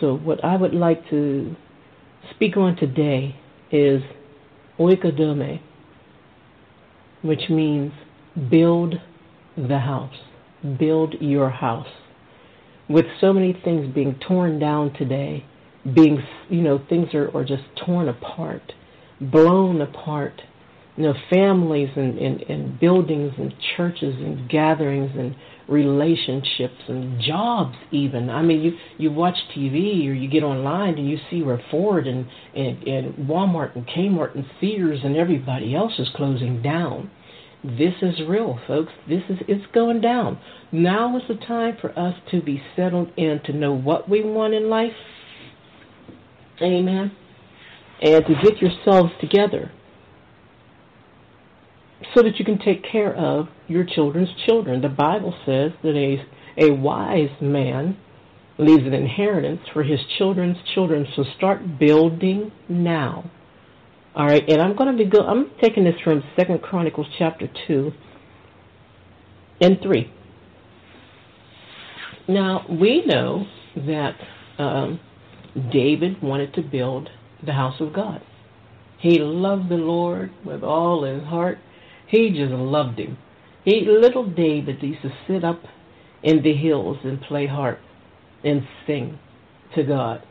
So what I would like to speak on today is oikodome, which means build the house, build your house. With so many things being torn down today, things are just torn apart, blown apart. Families and buildings and churches and gatherings and relationships and jobs even. I mean, you watch TV or you get online and you see where Ford and Walmart and Kmart and Sears and everybody else is closing down. This is real, folks. It's going down. Now is the time for us to be settled in, to know what we want in life. Amen. And to get yourselves together so that you can take care of your children's children. The Bible says that a wise man leaves an inheritance for his children's children. So start building now. All right, and I'm taking this from Second Chronicles chapter 2 and 3. Now we know that David wanted to build the house of God. He loved the Lord with all his heart. He just loved him. Little David used to sit up in the hills and play harp and sing to God,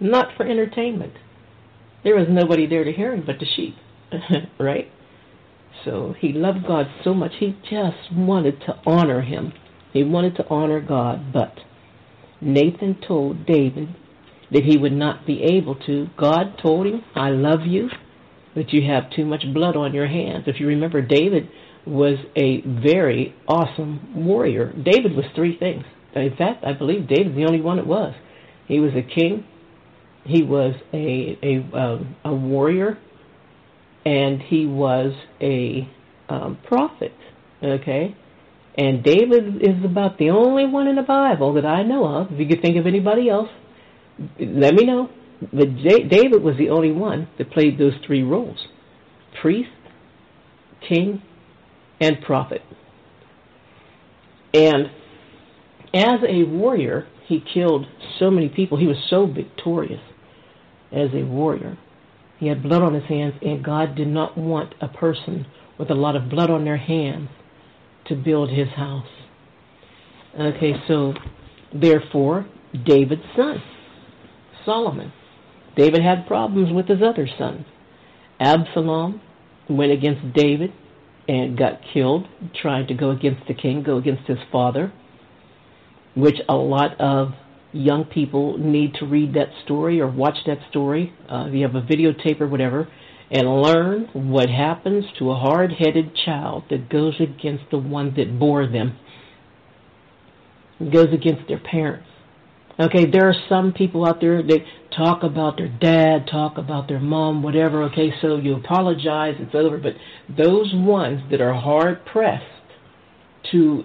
not for entertainment. There was nobody there to hear him but the sheep, right? So he loved God so much, he just wanted to honor him. He wanted to honor God, but Nathan told David that he would not be able to. God told him, I love you, but you have too much blood on your hands. If you remember, David was a very awesome warrior. David was three things. In fact, I believe David's the only one it was. He was a king, he was a warrior, and he was a prophet, okay? And David is about the only one in the Bible that I know of. If you could think of anybody else, let me know. But David was the only one that played those three roles: priest, king, and prophet. And as a warrior, he killed so many people. He was so victorious as a warrior. He had blood on his hands, and God did not want a person with a lot of blood on their hands to build his house. Okay, so therefore, David's son, Solomon. David had problems with his other sons. Absalom went against David and got killed, trying to go against the king, go against his father, which a lot of young people need to read that story or watch that story. If you have a videotape or whatever, and learn what happens to a hard-headed child that goes against the one that bore them, goes against their parents. Okay, there are some people out there that talk about their dad, talk about their mom, whatever. Okay, so you apologize, it's over. But those ones that are hard-pressed to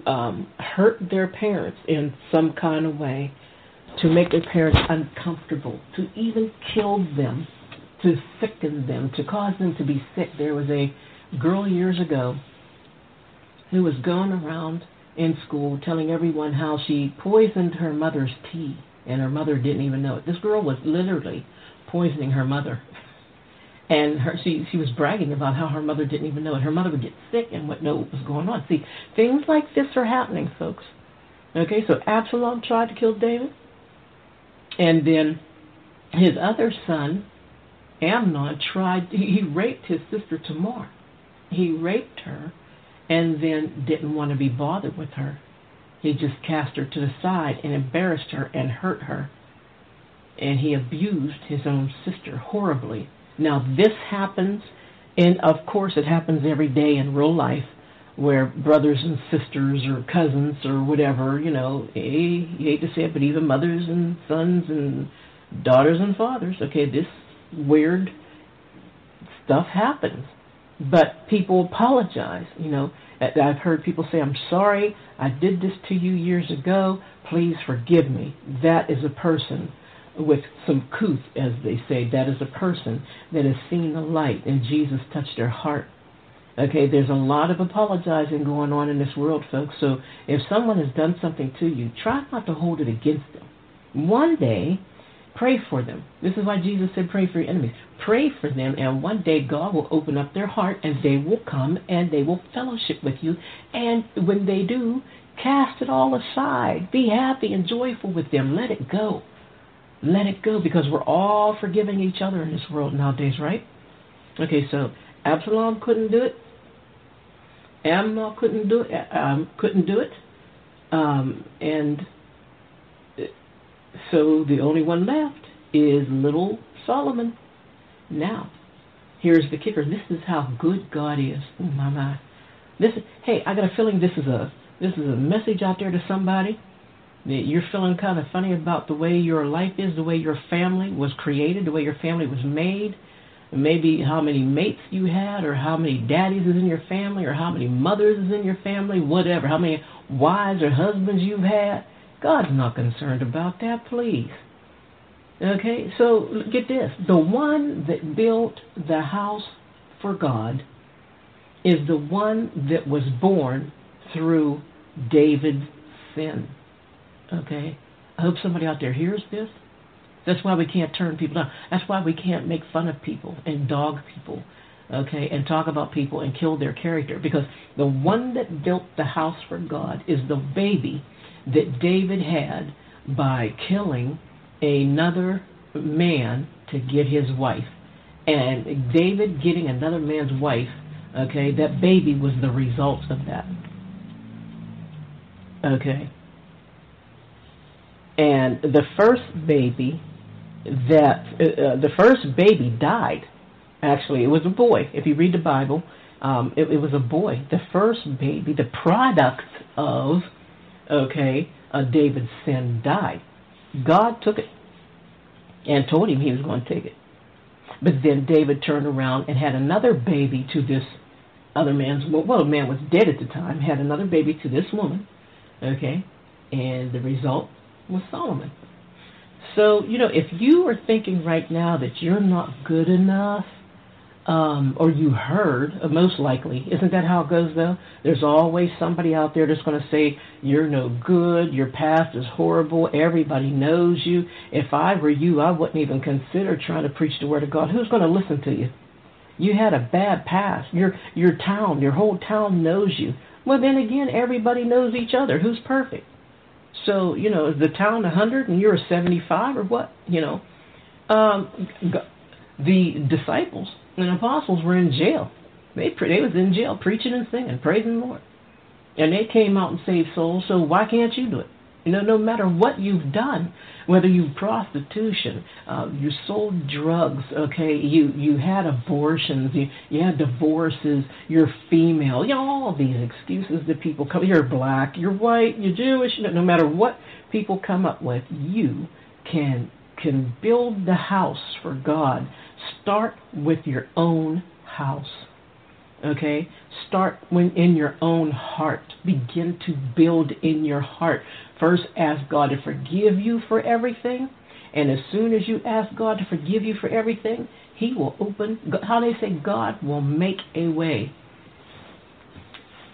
hurt their parents in some kind of way, to make their parents uncomfortable, to even kill them, to sicken them, to cause them to be sick. There was a girl years ago who was going around in school telling everyone how she poisoned her mother's tea, and her mother didn't even know it. This girl was literally poisoning her mother, and she was bragging about how her mother didn't even know it. Her mother would get sick and wouldn't know what was going on. See, things like this are happening, folks. Okay, so Absalom tried to kill David, and then his other son, Amnon, he raped his sister Tamar. He raped her, and then didn't want to be bothered with her. He just cast her to the side and embarrassed her and hurt her. And he abused his own sister horribly. Now this happens, and of course it happens every day in real life, where brothers and sisters or cousins or whatever, you hate to say it, but even mothers and sons and daughters and fathers, okay, this weird stuff happens. But people apologize, I've heard people say, I'm sorry, I did this to you years ago, please forgive me. That is a person with some couth, as they say. That is a person that has seen the light, and Jesus touched their heart. Okay, there's a lot of apologizing going on in this world, folks. So if someone has done something to you, try not to hold it against them. One day, Pray for them. This is why Jesus said pray for your enemies. Pray for them, and one day God will open up their heart, and they will come, and they will fellowship with you. And when they do, cast it all aside. Be happy and joyful with them. Let it go. Let it go, because we're all forgiving each other in this world nowadays, right? Okay, so Absalom couldn't do it. Amnon couldn't do it. And so the only one left is little Solomon. Now, here's the kicker. This is how good God is. Oh my. Hey, I got a feeling this is a message out there to somebody that you're feeling kind of funny about the way your life is, the way your family was created, the way your family was made, maybe how many mates you had, or how many daddies is in your family, or how many mothers is in your family, whatever, how many wives or husbands you've had. God's not concerned about that, please. Okay, so get this. The one that built the house for God is the one that was born through David's sin. Okay, I hope somebody out there hears this. That's why we can't turn people down. That's why we can't make fun of people and dog people, okay, and talk about people and kill their character, because the one that built the house for God is the baby that David had by killing another man to get his wife. And David getting another man's wife, okay, that baby was the result of that. Okay. And the first baby died. Actually, it was a boy. If you read the Bible, it was a boy. The first baby, the product of, David's sin, died. God took it and told him he was going to take it. But then David turned around and had another baby to this other man's woman. Well, the man was dead at the time. Had another baby to this woman. Okay, and the result was Solomon. So, if you are thinking right now that you're not good enough, or you heard, most likely, isn't that how it goes though? There's always somebody out there that's going to say, you're no good, your past is horrible, everybody knows you. If I were you, I wouldn't even consider trying to preach the word of God. Who's going to listen to you? You had a bad past. Your town, your whole town knows you. Well, then again, everybody knows each other. Who's perfect? So, is the town 100 and you're 75 or what? The disciples and apostles were in jail. They was in jail preaching and singing, praising the Lord. And they came out and saved souls, so why can't you do it? No matter what you've done, whether you prostitution, you sold drugs, okay, you had abortions, you had divorces, you're female, all these excuses that people come, you're black, you're white, you're Jewish, no matter what people come up with, you can build the house for God. Start with your own house. Okay, start in your own heart. Begin to build in your heart. First, ask God to forgive you for everything. And as soon as you ask God to forgive you for everything, He will open. How they say, God will make a way.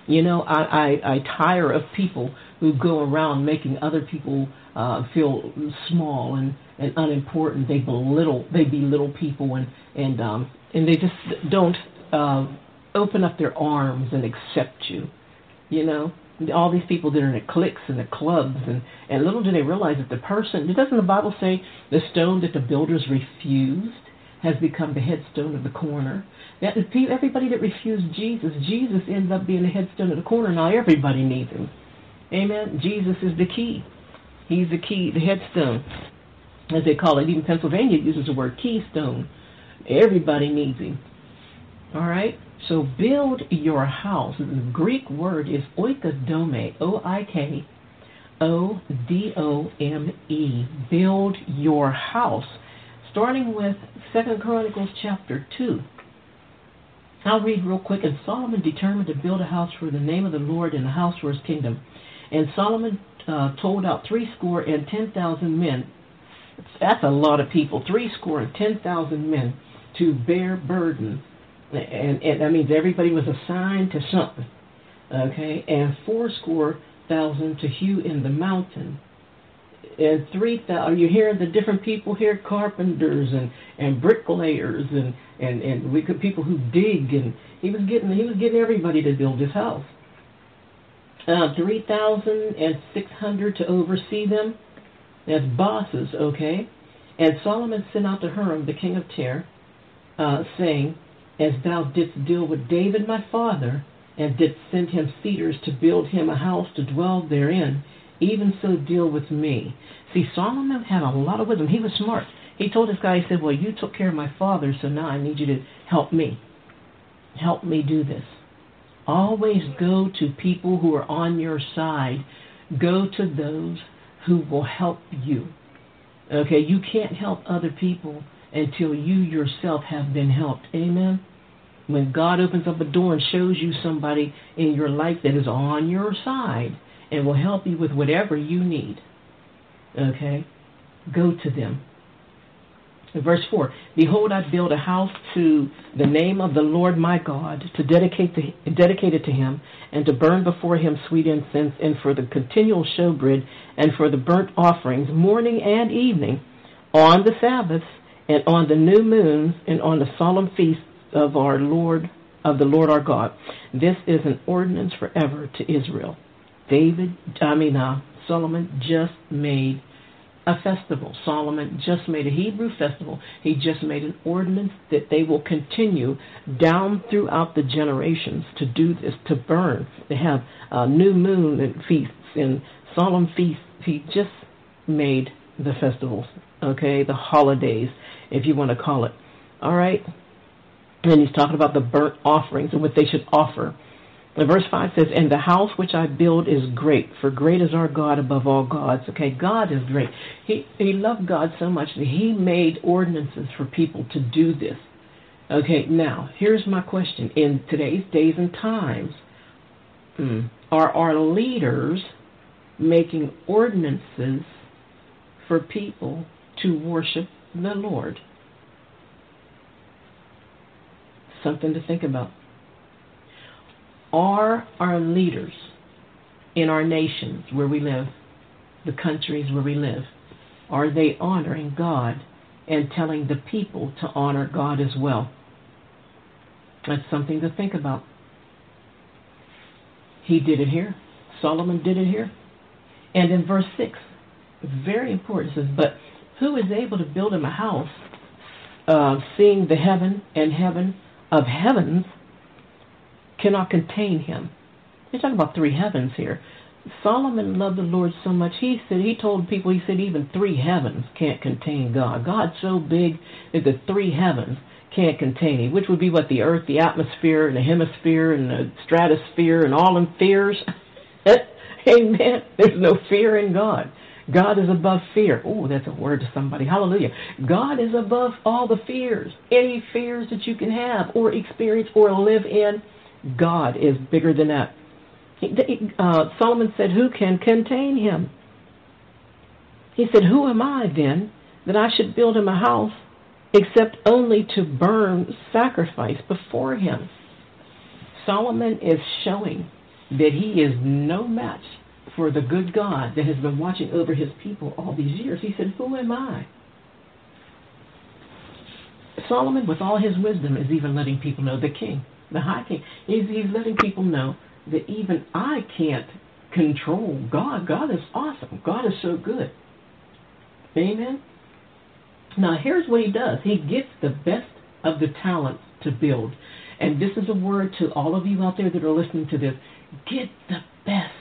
I tire of people who go around making other people feel small and unimportant. They belittle people, and they just don't open up their arms and accept you. All these people that are in the cliques and the clubs, and little do they realize that the person, doesn't the Bible say the stone that the builders refused has become the headstone of the corner? That everybody that refused Jesus ends up being the headstone of the corner. Now everybody needs him. Amen. Jesus is the key. He's the key, the headstone, as they call it. Even Pennsylvania uses the word keystone. Everybody needs him. All right? So build your house. The Greek word is oikodome, oikodome. Build your house. Starting with Second Chronicles chapter 2. I'll read real quick. And Solomon determined to build a house for the name of the Lord and a house for his kingdom. And Solomon told out 310,000 men. That's a lot of people. 310,000 men to bear burdens. And that means everybody was assigned to something, okay? And 4,000 to hew in the mountain. and 3,000. You hear the different people here, carpenters and bricklayers and we could people who dig, and he was getting everybody to build his house. 3,600 to oversee them as bosses, okay? And Solomon sent out to Hiram, the king of Tyre, saying, "As thou didst deal with David my father, and didst send him cedars to build him a house to dwell therein, even so deal with me." See, Solomon had a lot of wisdom. He was smart. He told this guy, he said, "Well, you took care of my father, so now I need you to help me. Help me do this." Always go to people who are on your side. Go to those who will help you. Okay, you can't help other people until you yourself have been helped. Amen? When God opens up a door and shows you somebody in your life that is on your side and will help you with whatever you need, okay, go to them. Verse 4, "Behold, I build a house to the name of the Lord my God, to dedicate it to him, and to burn before him sweet incense, and for the continual showbread, and for the burnt offerings, morning and evening, on the Sabbaths, and on the new moons, and on the solemn feasts of the Lord our God. This is an ordinance forever to Israel." Solomon just made a festival. Solomon just made a Hebrew festival. He just made an ordinance that they will continue down throughout the generations to do this, to burn. They have new moon and feasts and solemn feasts. He just made the festivals, okay, the holidays, if you want to call it. All right? And he's talking about the burnt offerings and what they should offer. And verse 5 says, "And the house which I build is great, for great is our God above all gods." Okay, God is great. He loved God so much that he made ordinances for people to do this. Okay, now, here's my question. In today's days and times, are our leaders making ordinances for people to worship the Lord? Something to think about. Are our leaders in our nations where we live, the countries where we live, are they honoring God and telling the people to honor God as well? That's something to think about. He did it here. Solomon did it here. And in verse 6, very important, it says, "But who is able to build him a house, seeing the heaven and heaven of heavens cannot contain him?" We're talking about three heavens here. Solomon loved the Lord so much, he told people, even three heavens can't contain God. God's so big that the three heavens can't contain him, which would be what? The earth, the atmosphere, and the hemisphere, and the stratosphere, and all in fears. Amen. There's no fear in God. God is above fear. Oh, that's a word to somebody. Hallelujah. God is above all the fears, any fears that you can have or experience or live in. God is bigger than that. Solomon said, "Who can contain him?" He said, "Who am I then that I should build him a house except only to burn sacrifice before him?" Solomon is showing that he is no match for the good God that has been watching over his people all these years. He said, "Who am I?" Solomon, with all his wisdom, is even letting people know, the king, the high king, he's letting people know that even I can't control God. God is awesome. God is so good. Amen? Now, here's what he does. He gets the best of the talents to build. And this is a word to all of you out there that are listening to this. Get the best.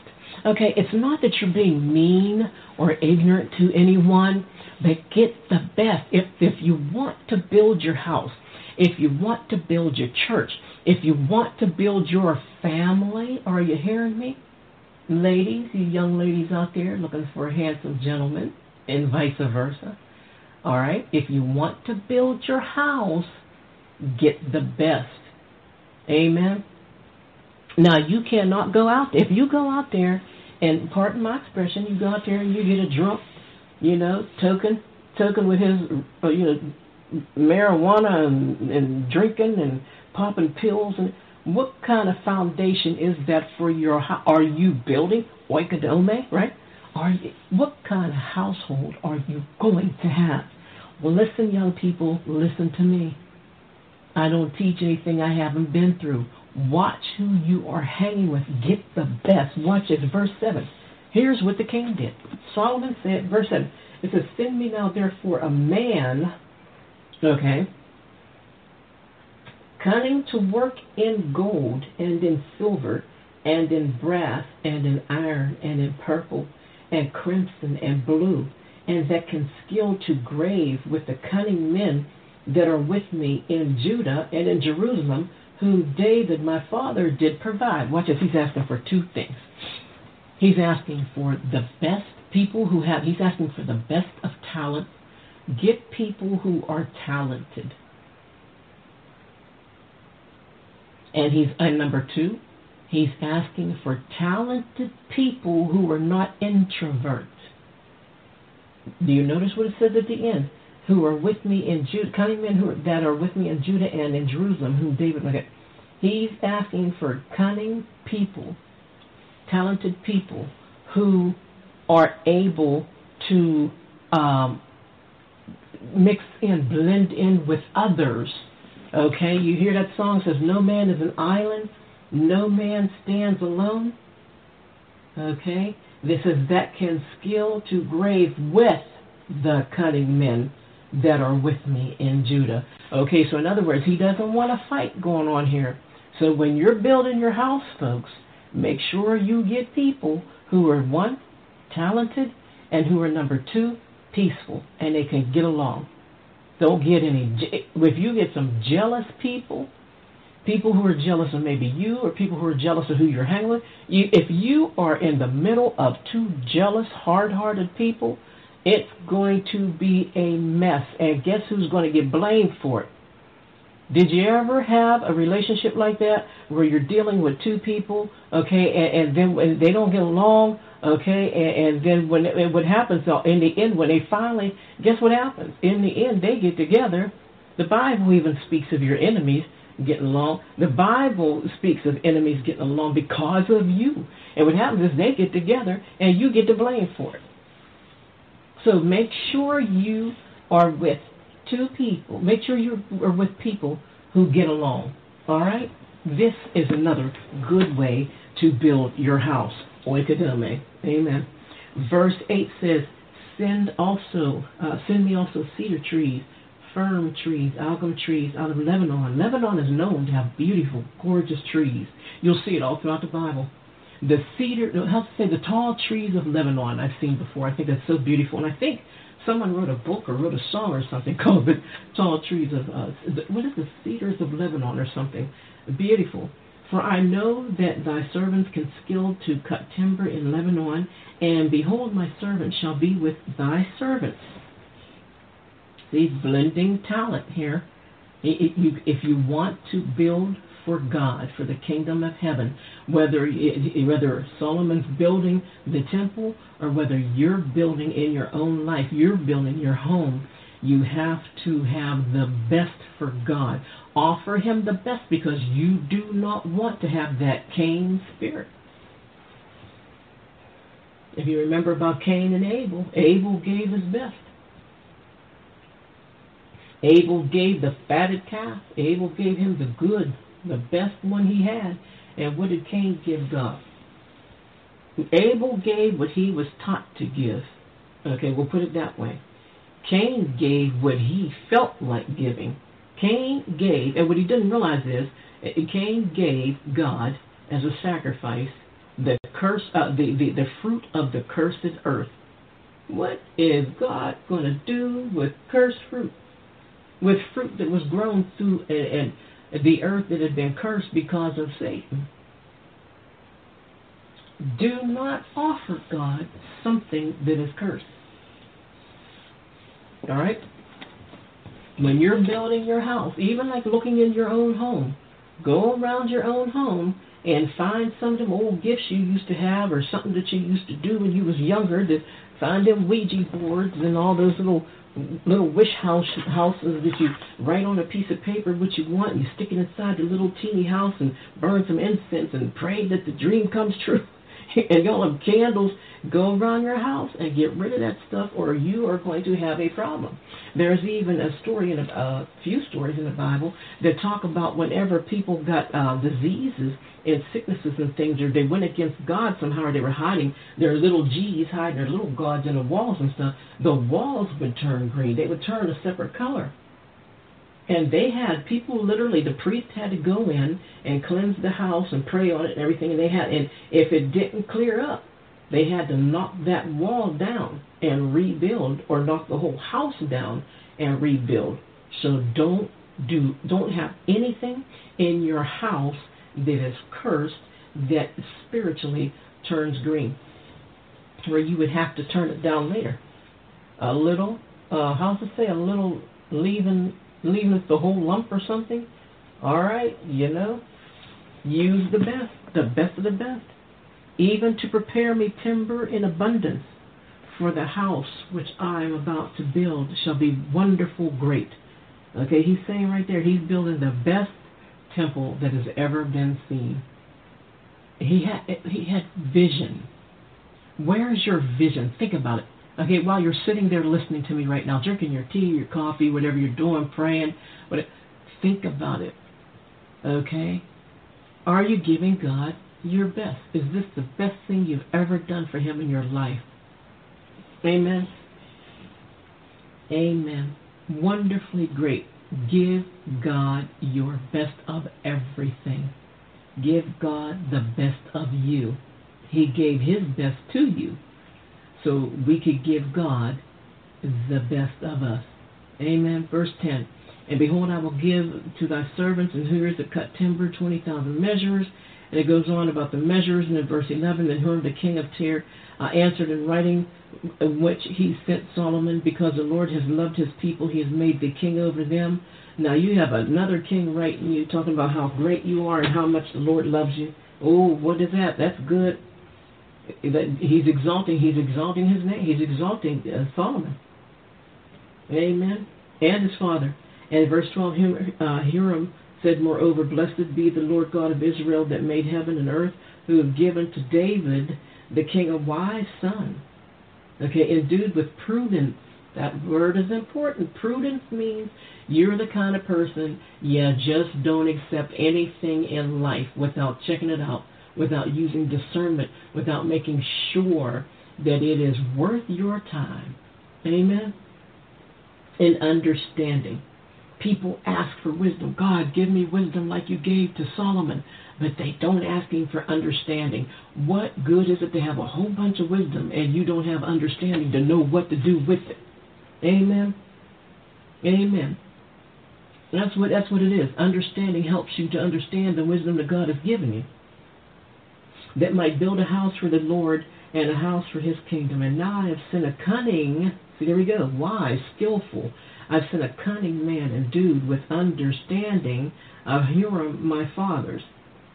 Okay, it's not that you're being mean or ignorant to anyone, but get the best. If you want to build your house, if you want to build your church, if you want to build your family, are you hearing me? Ladies, you young ladies out there looking for handsome gentlemen and vice versa. All right, if you want to build your house, get the best. Amen. Now, you cannot go out there. If you go out there, and pardon my expression, you go out there and you get a drunk, token with his, marijuana and drinking and popping pills. And what kind of foundation is that for your house? Are you building oikodome, right? What kind of household are you going to have? Well, listen, young people, listen to me. I don't teach anything I haven't been through. Watch who you are hanging with. Get the best. Watch it. Verse 7. Here's what the king did. Solomon said, verse 7, it says, send me now therefore a man, okay, cunning to work in gold and in silver and in brass and in iron and in purple and crimson and blue, and that can skill to grave with the cunning men that are with me in Judah and in Jerusalem, whom David my father did provide. Watch this. He's asking for two things. He's asking for the best people who have, he's asking for the best of talent. Get people who are talented. And number two, he's asking for talented people who are not introverts. Do you notice what it says at the end? Who are with me in Judah, cunning men that are with me in Judah and in Jerusalem, whom David, okay. He's asking for cunning people, talented people who are able to mix in, blend in with others. Okay, you hear that song says, no man is an island, no man stands alone. Okay, this is that can skill to grave with the cunning men that are with me in Judah. Okay, so in other words, he doesn't want a fight going on here. So when you're building your house, folks, make sure you get people who are, one, talented, and who are, number two, peaceful, and they can get along. Don't get any, if you get some jealous people, people who are jealous of maybe you or people who are jealous of who you're hanging with, if you are in the middle of two jealous, hard-hearted people, it's going to be a mess. And guess who's going to get blamed for it? Did you ever have a relationship like that where you're dealing with two people, okay, and then when they don't get along, okay, and then what happens in the end when they finally, guess what happens? In the end, they get together. The Bible even speaks of your enemies getting along. The Bible speaks of enemies getting along because of you. And what happens is they get together and you get to blame for it. So make sure you are with two people. Make sure you are with people who get along. All right? This is another good way to build your house. Oikodome. Amen. Verse 8 says, send me also cedar trees, firm trees, algum trees out of Lebanon. Lebanon is known to have beautiful, gorgeous trees. You'll see it all throughout the Bible. The cedar, the tall trees of Lebanon I've seen before. I think that's so beautiful. And I think someone wrote a book or wrote a song or something called The Tall Trees of, what is the Cedars of Lebanon or something? Beautiful. For I know that thy servants can skill to cut timber in Lebanon, and behold, my servant shall be with thy servants. See, blending talent here. If you want to build for God, for the kingdom of heaven, whether Solomon's building the temple or whether you're building in your own life, you're building your home, you have to have the best for God. Offer him the best because you do not want to have that Cain spirit. If you remember about Cain and Abel, Abel gave his best. Abel gave the fatted calf. Abel gave him the good, the best one he had. And what did Cain give God? Abel gave what he was taught to give. Okay, we'll put it that way. Cain gave what he felt like giving. Cain gave, and what he didn't realize is, Cain gave God as a sacrifice the fruit of the cursed earth. What is God going to do with cursed fruit? With fruit that was grown through and the earth that had been cursed because of Satan. Do not offer God something that is cursed. All right? When you're building your house, even like looking in your own home, go around your own home and find some of them old gifts you used to have or something that you used to do when you was younger. To find them Ouija boards and all those little wish houses that you write on a piece of paper what you want, and you stick it inside the little teeny house and burn some incense and pray that the dream comes true. and all them candles, go around your house and get rid of that stuff, or you are going to have a problem. There's even a story, in a few stories in the Bible, that talk about whenever people got diseases and sicknesses and things, or they went against God somehow, or they were hiding their little G's, hiding their little gods in the walls and stuff, the walls would turn green. They would turn a separate color. And they had people, literally, the priest had to go in and cleanse the house and pray on it and everything. And they had, and if it didn't clear up, they had to knock that wall down and rebuild, or knock the whole house down and rebuild. So don't have anything in your house that is cursed that spiritually turns green, where you would have to turn it down later. A little, a little leaving us the whole lump or something. All right, use the best of the best, even to prepare me timber in abundance, for the house which I am about to build shall be wonderful great. Okay, he's saying right there, he's building the best temple that has ever been seen. He had vision. Where is your vision? Think about it. Okay, while you're sitting there listening to me right now, drinking your tea, your coffee, whatever you're doing, praying, whatever, think about it, okay? Are you giving God your best? Is this the best thing you've ever done for Him in your life? Amen. Amen. Wonderfully great. Give God your best of everything. Give God the best of you. He gave His best to you, so we could give God the best of us. Amen. Verse 10. And behold, I will give to thy servants and hewers that cut timber 20,000 measures. And it goes on about the measures. And in verse 11, then Hiram the king of Tyre answered in writing, in which he sent Solomon, because the Lord has loved his people, he has made thee king over them. Now you have another king writing you, talking about how great you are and how much the Lord loves you. Oh, what is that? That's good. He's exalting his name. He's exalting Solomon. Amen. And his father. And verse 12, Hiram said, moreover, blessed be the Lord God of Israel that made heaven and earth, who have given to David, the king, a wise son. Okay, endued with prudence. That word is important. Prudence means you're the kind of person, just don't accept anything in life without checking it out, without using discernment, without making sure that it is worth your time. Amen? And understanding. People ask for wisdom. God, give me wisdom like you gave to Solomon. But they don't ask Him for understanding. What good is it to have a whole bunch of wisdom and you don't have understanding to know what to do with it? Amen? Amen. That's what it is. Understanding helps you to understand the wisdom that God has given you, that might build a house for the Lord and a house for His kingdom. And now I have sent a cunning, see, there we go, wise, skillful. I've sent a cunning man endued with understanding of Hiram my fathers.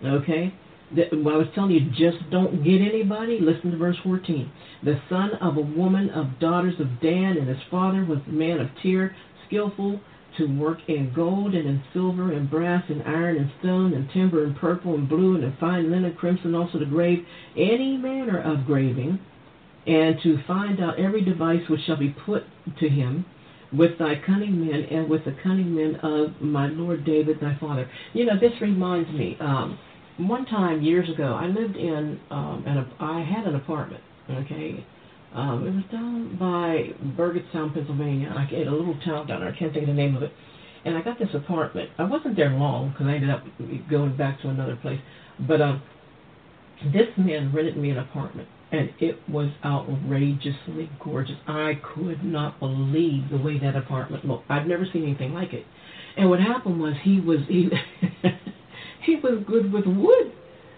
Okay? Well, I was telling you, just don't get anybody. Listen to verse 14. The son of a woman of daughters of Dan, and his father was a man of Tyre, skillful to work in gold and in silver and brass and iron and stone and timber and purple and blue and in fine linen, crimson, also to grave any manner of graving, and to find out every device which shall be put to him with thy cunning men and with the cunning men of my lord David thy father. This reminds me, one time years ago, I lived in, I had an apartment, okay? It was down by Burgettstown, Pennsylvania. I had a little town down there. I can't think of the name of it. And I got this apartment. I wasn't there long because I ended up going back to another place. But this man rented me an apartment, and it was outrageously gorgeous. I could not believe the way that apartment looked. I've never seen anything like it. And what happened was he was good with wood.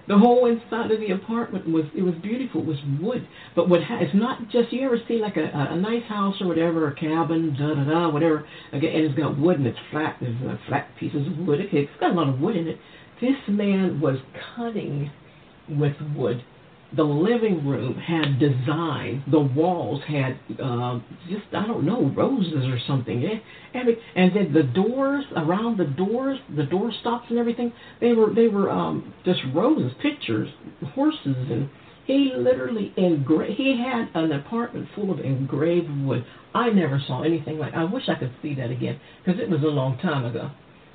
The whole inside of the apartment was beautiful. It was wood. But it's not just, you ever see like a nice house or whatever, a cabin, whatever, okay, and it's got wood and it's flat. There's flat pieces of wood. Okay, it's got a lot of wood in it. This man was cutting with wood. The living room had design. The walls had roses or something. And then the doors, around the door stops and everything, they were just roses, pictures, horses, and He literally engraved, he had an apartment full of engraved wood. I never saw anything like, I wish I could see that again, because it was a long time ago.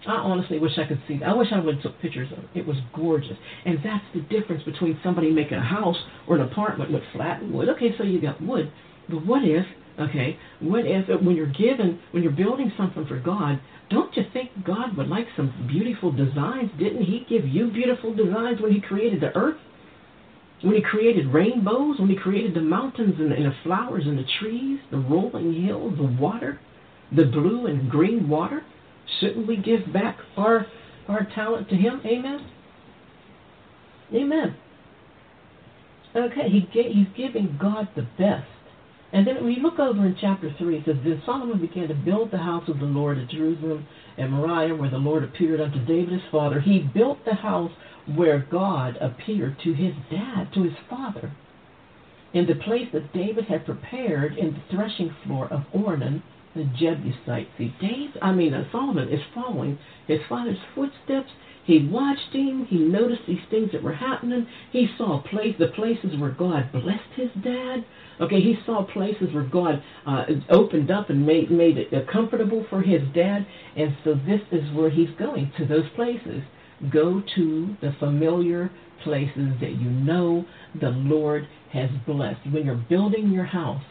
I honestly wish I could see that. I wish I would have took pictures of it. It was gorgeous. And that's the difference between somebody making a house or an apartment with flat wood. Okay, so you got wood, but what if, okay, what if when you're building something for God, don't you think God would like some beautiful designs? Didn't he give you beautiful designs when he created the earth? When he created rainbows, when he created the mountains and the flowers and the trees, the rolling hills, the water, the blue and green water, shouldn't we give back our talent to him? Amen? Amen. Okay, he's giving God the best. And then we look over in chapter 3, it says, Then Solomon began to build the house of the Lord at Jerusalem and Moriah, where the Lord appeared unto David his father. He built the house where God appeared to his dad, to his father, in the place that David had prepared in the threshing floor of Ornan, the Jebusite. See, Solomon is following his father's footsteps. He watched him. He noticed these things that were happening. He saw the places where God blessed his dad. Okay, he saw places where God opened up and made it comfortable for his dad. And so this is where he's going, to those places. Go to the familiar places that you know the Lord has blessed. When you're building your house,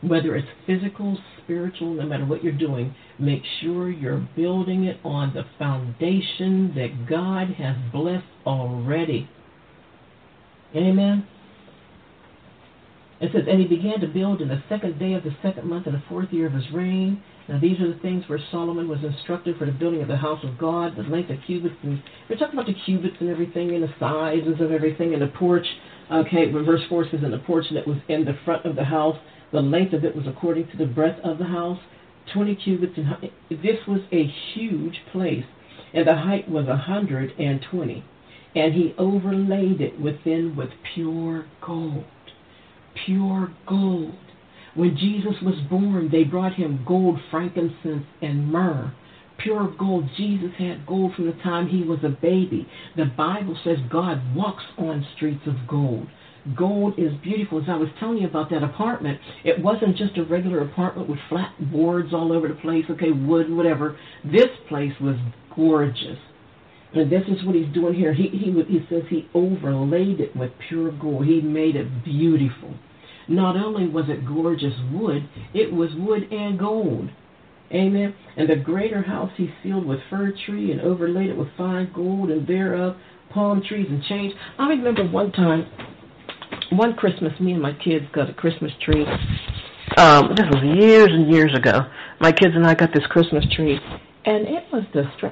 whether it's physical, spiritual, no matter what you're doing, make sure you're building it on the foundation that God has blessed already. Amen? It says, And he began to build in the second day of the second month in the fourth year of his reign. Now these are the things where Solomon was instructed for the building of the house of God, the length of cubits. And we're talking about the cubits and everything, and the sizes of everything, and the porch. Okay, verse 4 says, And the porch that was in the front of the house, the length of it was according to the breadth of the house, 20 cubits. And this was a huge place, and the height was 120. And he overlaid it within with pure gold. Pure gold. When Jesus was born, they brought him gold, frankincense, and myrrh. Pure gold. Jesus had gold from the time he was a baby. The Bible says God walks on streets of gold. Gold is beautiful. As I was telling you about that apartment, it wasn't just a regular apartment with flat boards all over the place, okay, wood, whatever. This place was gorgeous. And this is what he's doing here. He says he overlaid it with pure gold. He made it beautiful. Not only was it gorgeous wood, it was wood and gold. Amen. And the greater house he sealed with fir tree and overlaid it with fine gold, and thereof palm trees and chains. I remember one Christmas, me and my kids got a Christmas tree. This was years and years ago. My kids and I got this Christmas tree. And it was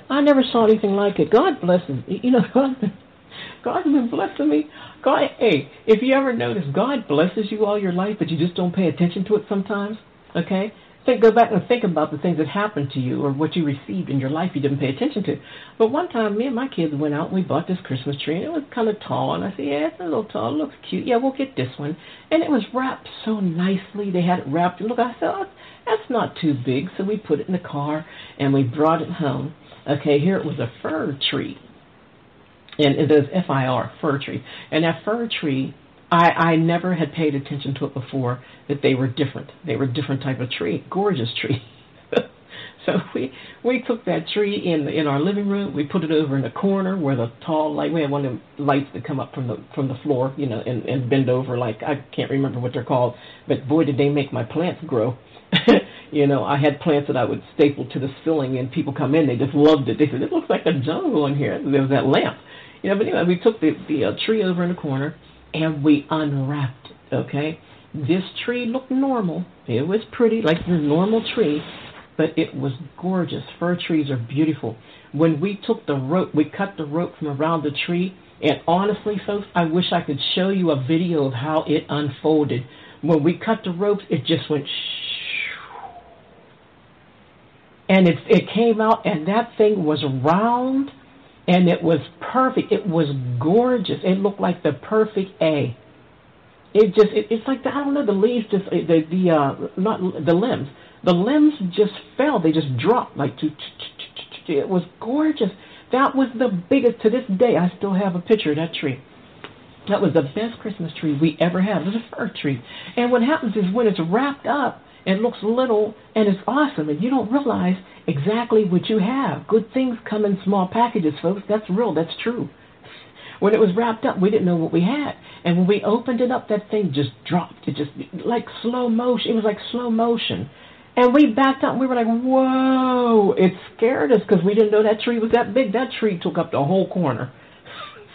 I never saw anything like it. God bless him. You know, God's been blessing me. God, hey, if you ever notice, God blesses you all your life, but you just don't pay attention to it sometimes. Okay? Go back and think about the things that happened to you or what you received in your life you didn't pay attention to. But one time, me and my kids went out and we bought this Christmas tree, and it was kind of tall. And I said, yeah, it's a little tall. It looks cute. Yeah, we'll get this one. And it was wrapped so nicely. They had it wrapped. And look, I said, that's not too big. So we put it in the car and we brought it home. Okay, here it was a fir tree. And it was F-I-R, fir tree. And that fir tree, I never had paid attention to it before, that they were different. They were a different type of tree, gorgeous tree. So we took that tree in our living room. We put it over in the corner where the tall light, we had one of the lights that come up from the floor, you know, and bend over, like, I can't remember what they're called, but boy, did they make my plants grow. You know, I had plants that I would staple to the ceiling, and people come in, they just loved it. They said, it looks like a jungle in here. There was that lamp. You know, but anyway, we took the tree over in the corner, and we unwrapped it, okay? This tree looked normal. It was pretty, like the normal tree, but it was gorgeous. Fir trees are beautiful. When we took the rope, we cut the rope from around the tree, and honestly, folks, I wish I could show you a video of how it unfolded. When we cut the ropes, it just went shh. And it came out, and that thing was round, and it was perfect. It was gorgeous. It looked like the perfect A. It just, it's like, I don't know, the leaves just, the limbs. The limbs just fell. They just dropped. Like, it was gorgeous. That was the biggest, to this day, I still have a picture of that tree. That was the best Christmas tree we ever had. It was a fir tree. And what happens is when it's wrapped up, it looks little and it's awesome, and you don't realize exactly what you have. Good things come in small packages, folks. That's real. That's true. When it was wrapped up, we didn't know what we had. And when we opened it up, that thing just dropped. It just, like slow motion. It was like slow motion. And we backed up. We were like, whoa. It scared us because we didn't know that tree was that big. That tree took up the whole corner.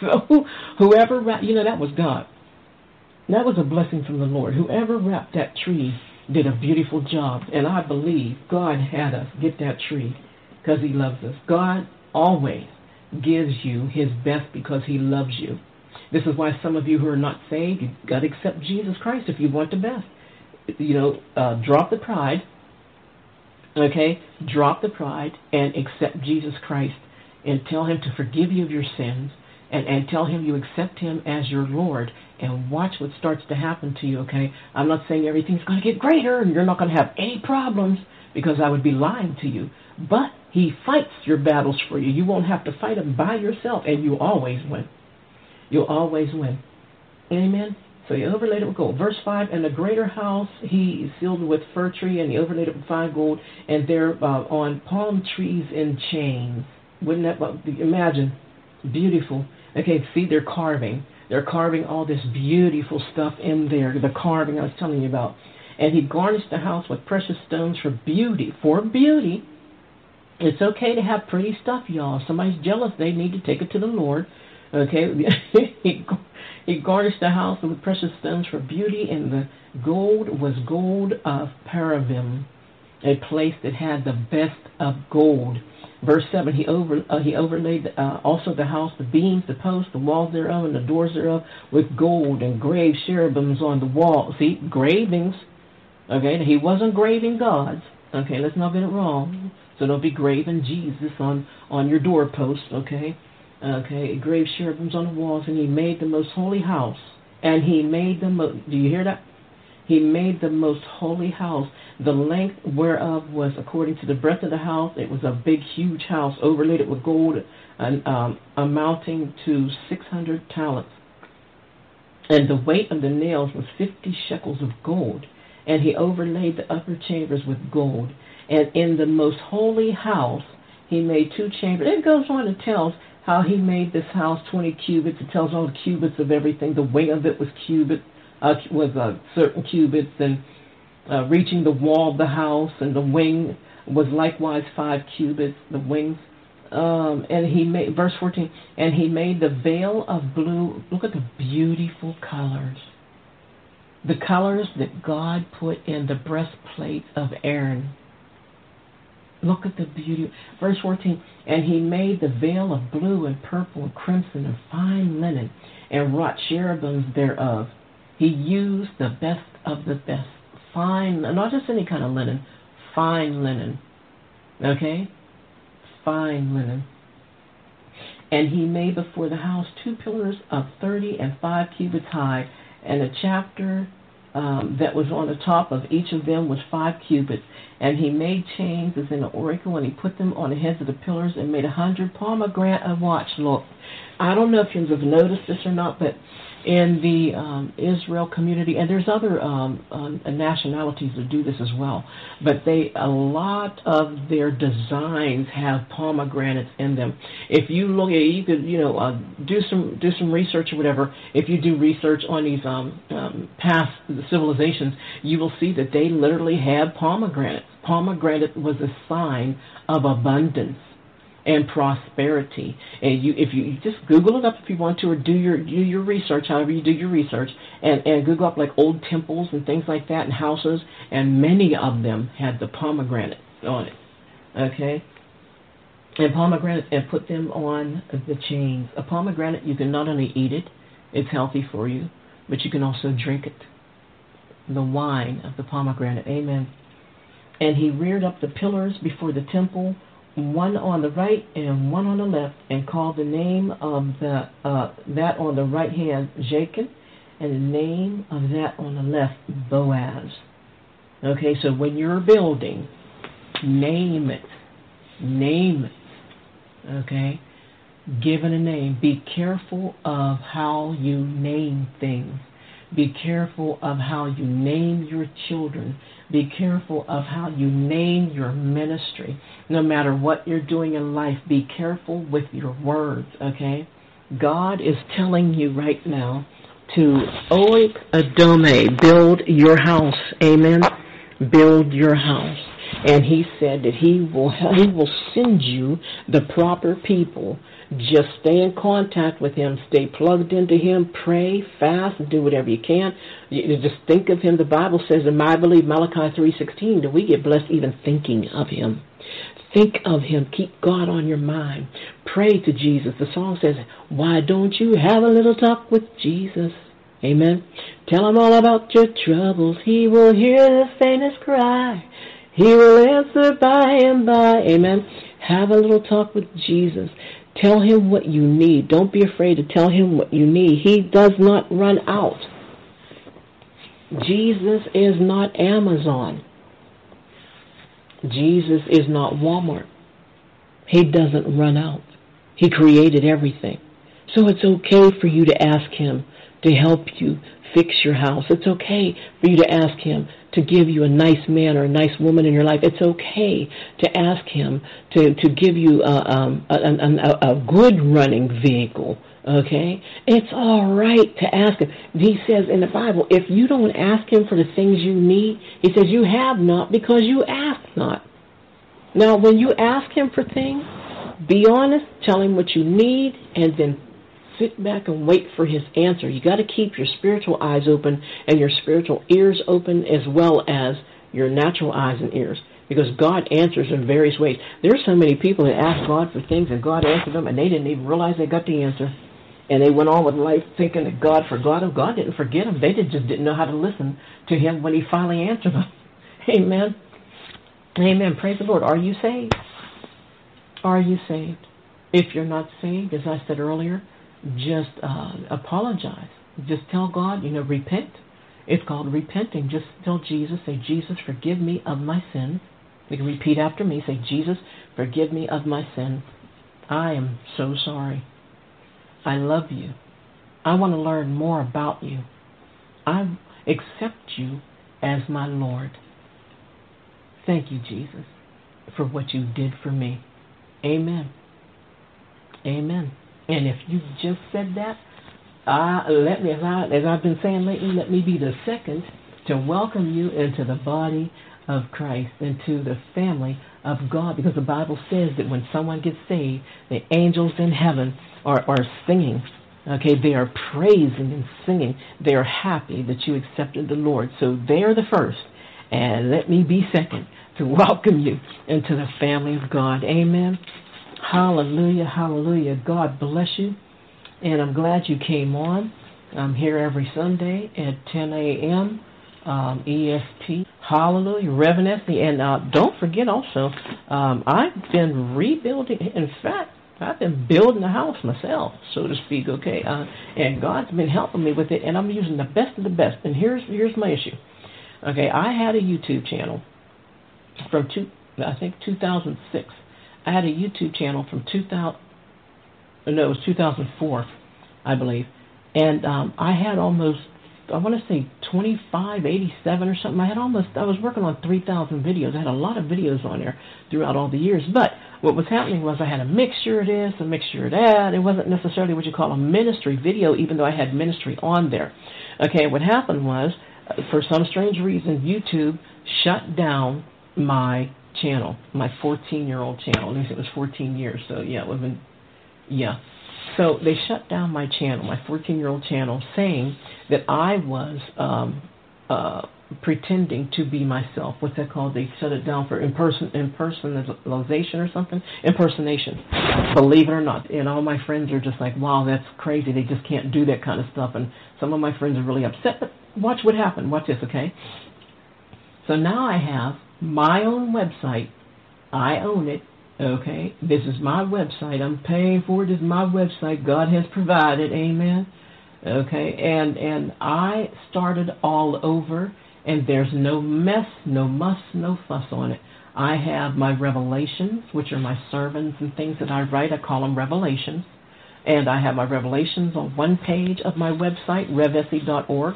So whoever wrapped, that was God. That was a blessing from the Lord. Whoever wrapped that tree did a beautiful job. And I believe God had us get that tree because he loves us. God always gives you his best because he loves you. This is why some of you who are not saved, you've got to accept Jesus Christ if you want the best. Drop the pride. Okay? Drop the pride and accept Jesus Christ and tell him to forgive you of your sins and tell him you accept him as your Lord and watch what starts to happen to you, okay? I'm not saying everything's going to get greater and you're not going to have any problems because I would be lying to you. But he fights your battles for you. You won't have to fight them by yourself, and you always win. You'll always win. Amen? So you overlaid it with gold. Verse 5, and the greater house he sealed with fir tree, and he overlaid it with fine gold, and there on palm trees in chains. Wouldn't that, imagine, beautiful. Okay, see, they're carving. They're carving all this beautiful stuff in there, the carving I was telling you about. And he garnished the house with precious stones for beauty. For beauty. It's okay to have pretty stuff, y'all. If somebody's jealous, they need to take it to the Lord. Okay? He garnished the house with precious stones for beauty, and the gold was gold of Paravim, a place that had the best of gold. Verse 7, he overlaid also the house, the beams, the posts, the walls thereof, and the doors thereof with gold and graved cherubims on the wall. See, gravings. Okay, he wasn't graving gods. Okay, let's not get it wrong. So don't be graving Jesus on your doorposts, okay? Okay, grave cherubims on the walls, and he made the most holy house. And he made the most, do you hear that? He made the most holy house. The length whereof was according to the breadth of the house. It was a big, huge house, overlaid it with gold, and, amounting to 600 talents. And the weight of the nails was 50 shekels of gold. And he overlaid the upper chambers with gold. And in the most holy house, he made two chambers. It goes on and tells how he made this house 20 cubits. It tells all the cubits of everything. The weight of it was certain cubits, and reaching the wall of the house, and the wing was likewise 5 cubits, the wings. And he made, verse 14, and he made the veil of blue. Look at the beautiful colors. The colors that God put in the breastplate of Aaron. Look at the beauty. Verse 14, and he made the veil of blue and purple and crimson and fine linen and wrought cherubims thereof. He used the best of the best. Fine, not just any kind of linen, fine linen. Okay? Fine linen. And he made before the house 2 pillars of 30 and 5 cubits high, and a chapiter that was on the top of each of them was 5 cubits. And he made chains as in an oracle, and he put them on the heads of the pillars and made 100 pomegranate a watch. Look, I don't know if you have noticed this or not, but in the Israel community, and there's other nationalities that do this as well, but a lot of their designs have pomegranates in them. If you look at, you could do some research or whatever. If you do research on these past civilizations, you will see that they literally have pomegranates. Pomegranate was a sign of abundance and prosperity. And if you just Google it up if you want to, or do your research, however you do your research, and Google up like old temples and things like that and houses, and many of them had the pomegranates on it. Okay? And pomegranates, and put them on the chains. A pomegranate, you can not only eat it, it's healthy for you, but you can also drink it. The wine of the pomegranate. Amen. And he reared up the pillars before the temple, one on the right and one on the left, and called the name of the that on the right hand Jachin, and the name of that on the left Boaz. Okay, so when you're building, name it. Okay? given a name. Be careful of how you name things. Be careful of how you name your children. Be careful of how you name your ministry. No matter what you're doing in life, be careful with your words, okay? God is telling you right now to oikodome, build your house, amen? Build your house. And he said that he will send you the proper people. Just stay in contact with him. Stay plugged into him. Pray, fast, do whatever you can. You just think of him. The Bible says, and I believe Malachi 3:16, that we get blessed even thinking of him. Think of him. Keep God on your mind. Pray to Jesus. The song says, why don't you have a little talk with Jesus? Amen. Tell him all about your troubles. He will hear the faintest cry. He will answer by and by. Amen. Have a little talk with Jesus. Tell him what you need. Don't be afraid to tell him what you need. He does not run out. Jesus is not Amazon. Jesus is not Walmart. He doesn't run out. He created everything. So it's okay for you to ask him to help you fix your house. It's okay for you to ask him to give you a nice man or a nice woman in your life. It's okay to ask him to give you a good running vehicle, okay? It's all right to ask him. He says in the Bible, if you don't ask him for the things you need, he says you have not because you ask not. Now, when you ask him for things, be honest, tell him what you need, and then sit back and wait for his answer. You got to keep your spiritual eyes open and your spiritual ears open as well as your natural eyes and ears, because God answers in various ways. There's so many people that ask God for things and God answered them and they didn't even realize they got the answer. And they went on with life thinking that God forgot them. God didn't forget them. They just didn't know how to listen to him when he finally answered them. Amen. Amen. Praise the Lord. Are you saved? Are you saved? If you're not saved, as I said earlier, just apologize. Just tell God, repent. It's called repenting. Just tell Jesus, say, Jesus, forgive me of my sin. You can repeat after me. Say, Jesus, forgive me of my sin. I am so sorry. I love you. I want to learn more about you. I accept you as my Lord. Thank you, Jesus, for what you did for me. Amen. Amen. And if you just said that, as I've been saying lately, let me be the second to welcome you into the body of Christ, into the family of God, because the Bible says that when someone gets saved, the angels in heaven are singing. Okay, they are praising and singing. They are happy that you accepted the Lord. So they are the first, and let me be second to welcome you into the family of God. Amen. Hallelujah, hallelujah. God bless you. And I'm glad you came on. I'm here every Sunday at 10 a.m. EST. Hallelujah, Reverend Esty. And don't forget also, I've been rebuilding. In fact, I've been building a house myself, so to speak, okay? And God's been helping me with it, and I'm using the best of the best. And here's my issue. Okay, I had a YouTube channel from, 2006. I had a YouTube channel from 2004, I believe. And I had almost, I want to say 2587 or something. I was working on 3,000 videos. I had a lot of videos on there throughout all the years. But what was happening was I had a mixture of this, a mixture of that. It wasn't necessarily what you call a ministry video, even though I had ministry on there. Okay, what happened was, for some strange reason, YouTube shut down my channel, my 14-year-old channel. At least it was 14 years, so yeah, it would have been, yeah. So they shut down my channel, my 14-year-old channel, saying that I was pretending to be myself. What's that called? They shut it down for impersonalization or something? Impersonation, believe it or not. And all my friends are just like, wow, that's crazy. They just can't do that kind of stuff. And some of my friends are really upset, but watch what happened. Watch this, okay? So now I have my own website. I own it, okay? This is my website. I'm paying for it. This is my website. God has provided, amen? Okay, and I started all over, and there's no mess, no muss, no fuss on it. I have my revelations, which are my sermons and things that I write. I call them revelations. And I have my revelations on one page of my website, Revesi.org.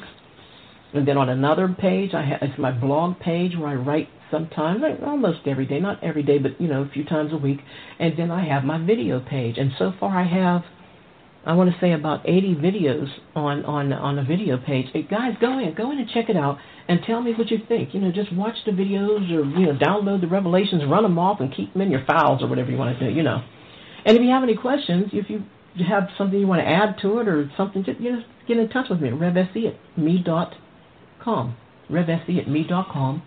And then on another page, it's my blog page where I write sometimes, almost every day, not every day, but, a few times a week. And then I have my video page. And so far I have, I want to say, about 80 videos on a video page. Hey, guys, go in and check it out and tell me what you think. Just watch the videos or, download the revelations, run them off and keep them in your files or whatever you want to do, And if you have any questions, if you have something you want to add to it or something, just get in touch with me at revesi@me.com, revesi@me.com,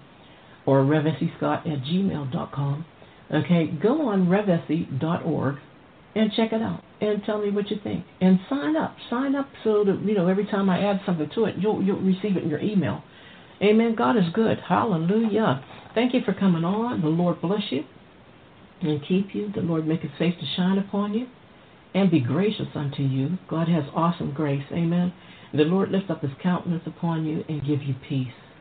or RevesiScot@gmail.com. Okay, go on Revesi.org and check it out and tell me what you think. And sign up so that, every time I add something to it, you'll receive it in your email. Amen. God is good. Hallelujah. Thank you for coming on. The Lord bless you and keep you. The Lord make his face to shine upon you and be gracious unto you. God has awesome grace. Amen. The Lord lift up his countenance upon you and give you peace.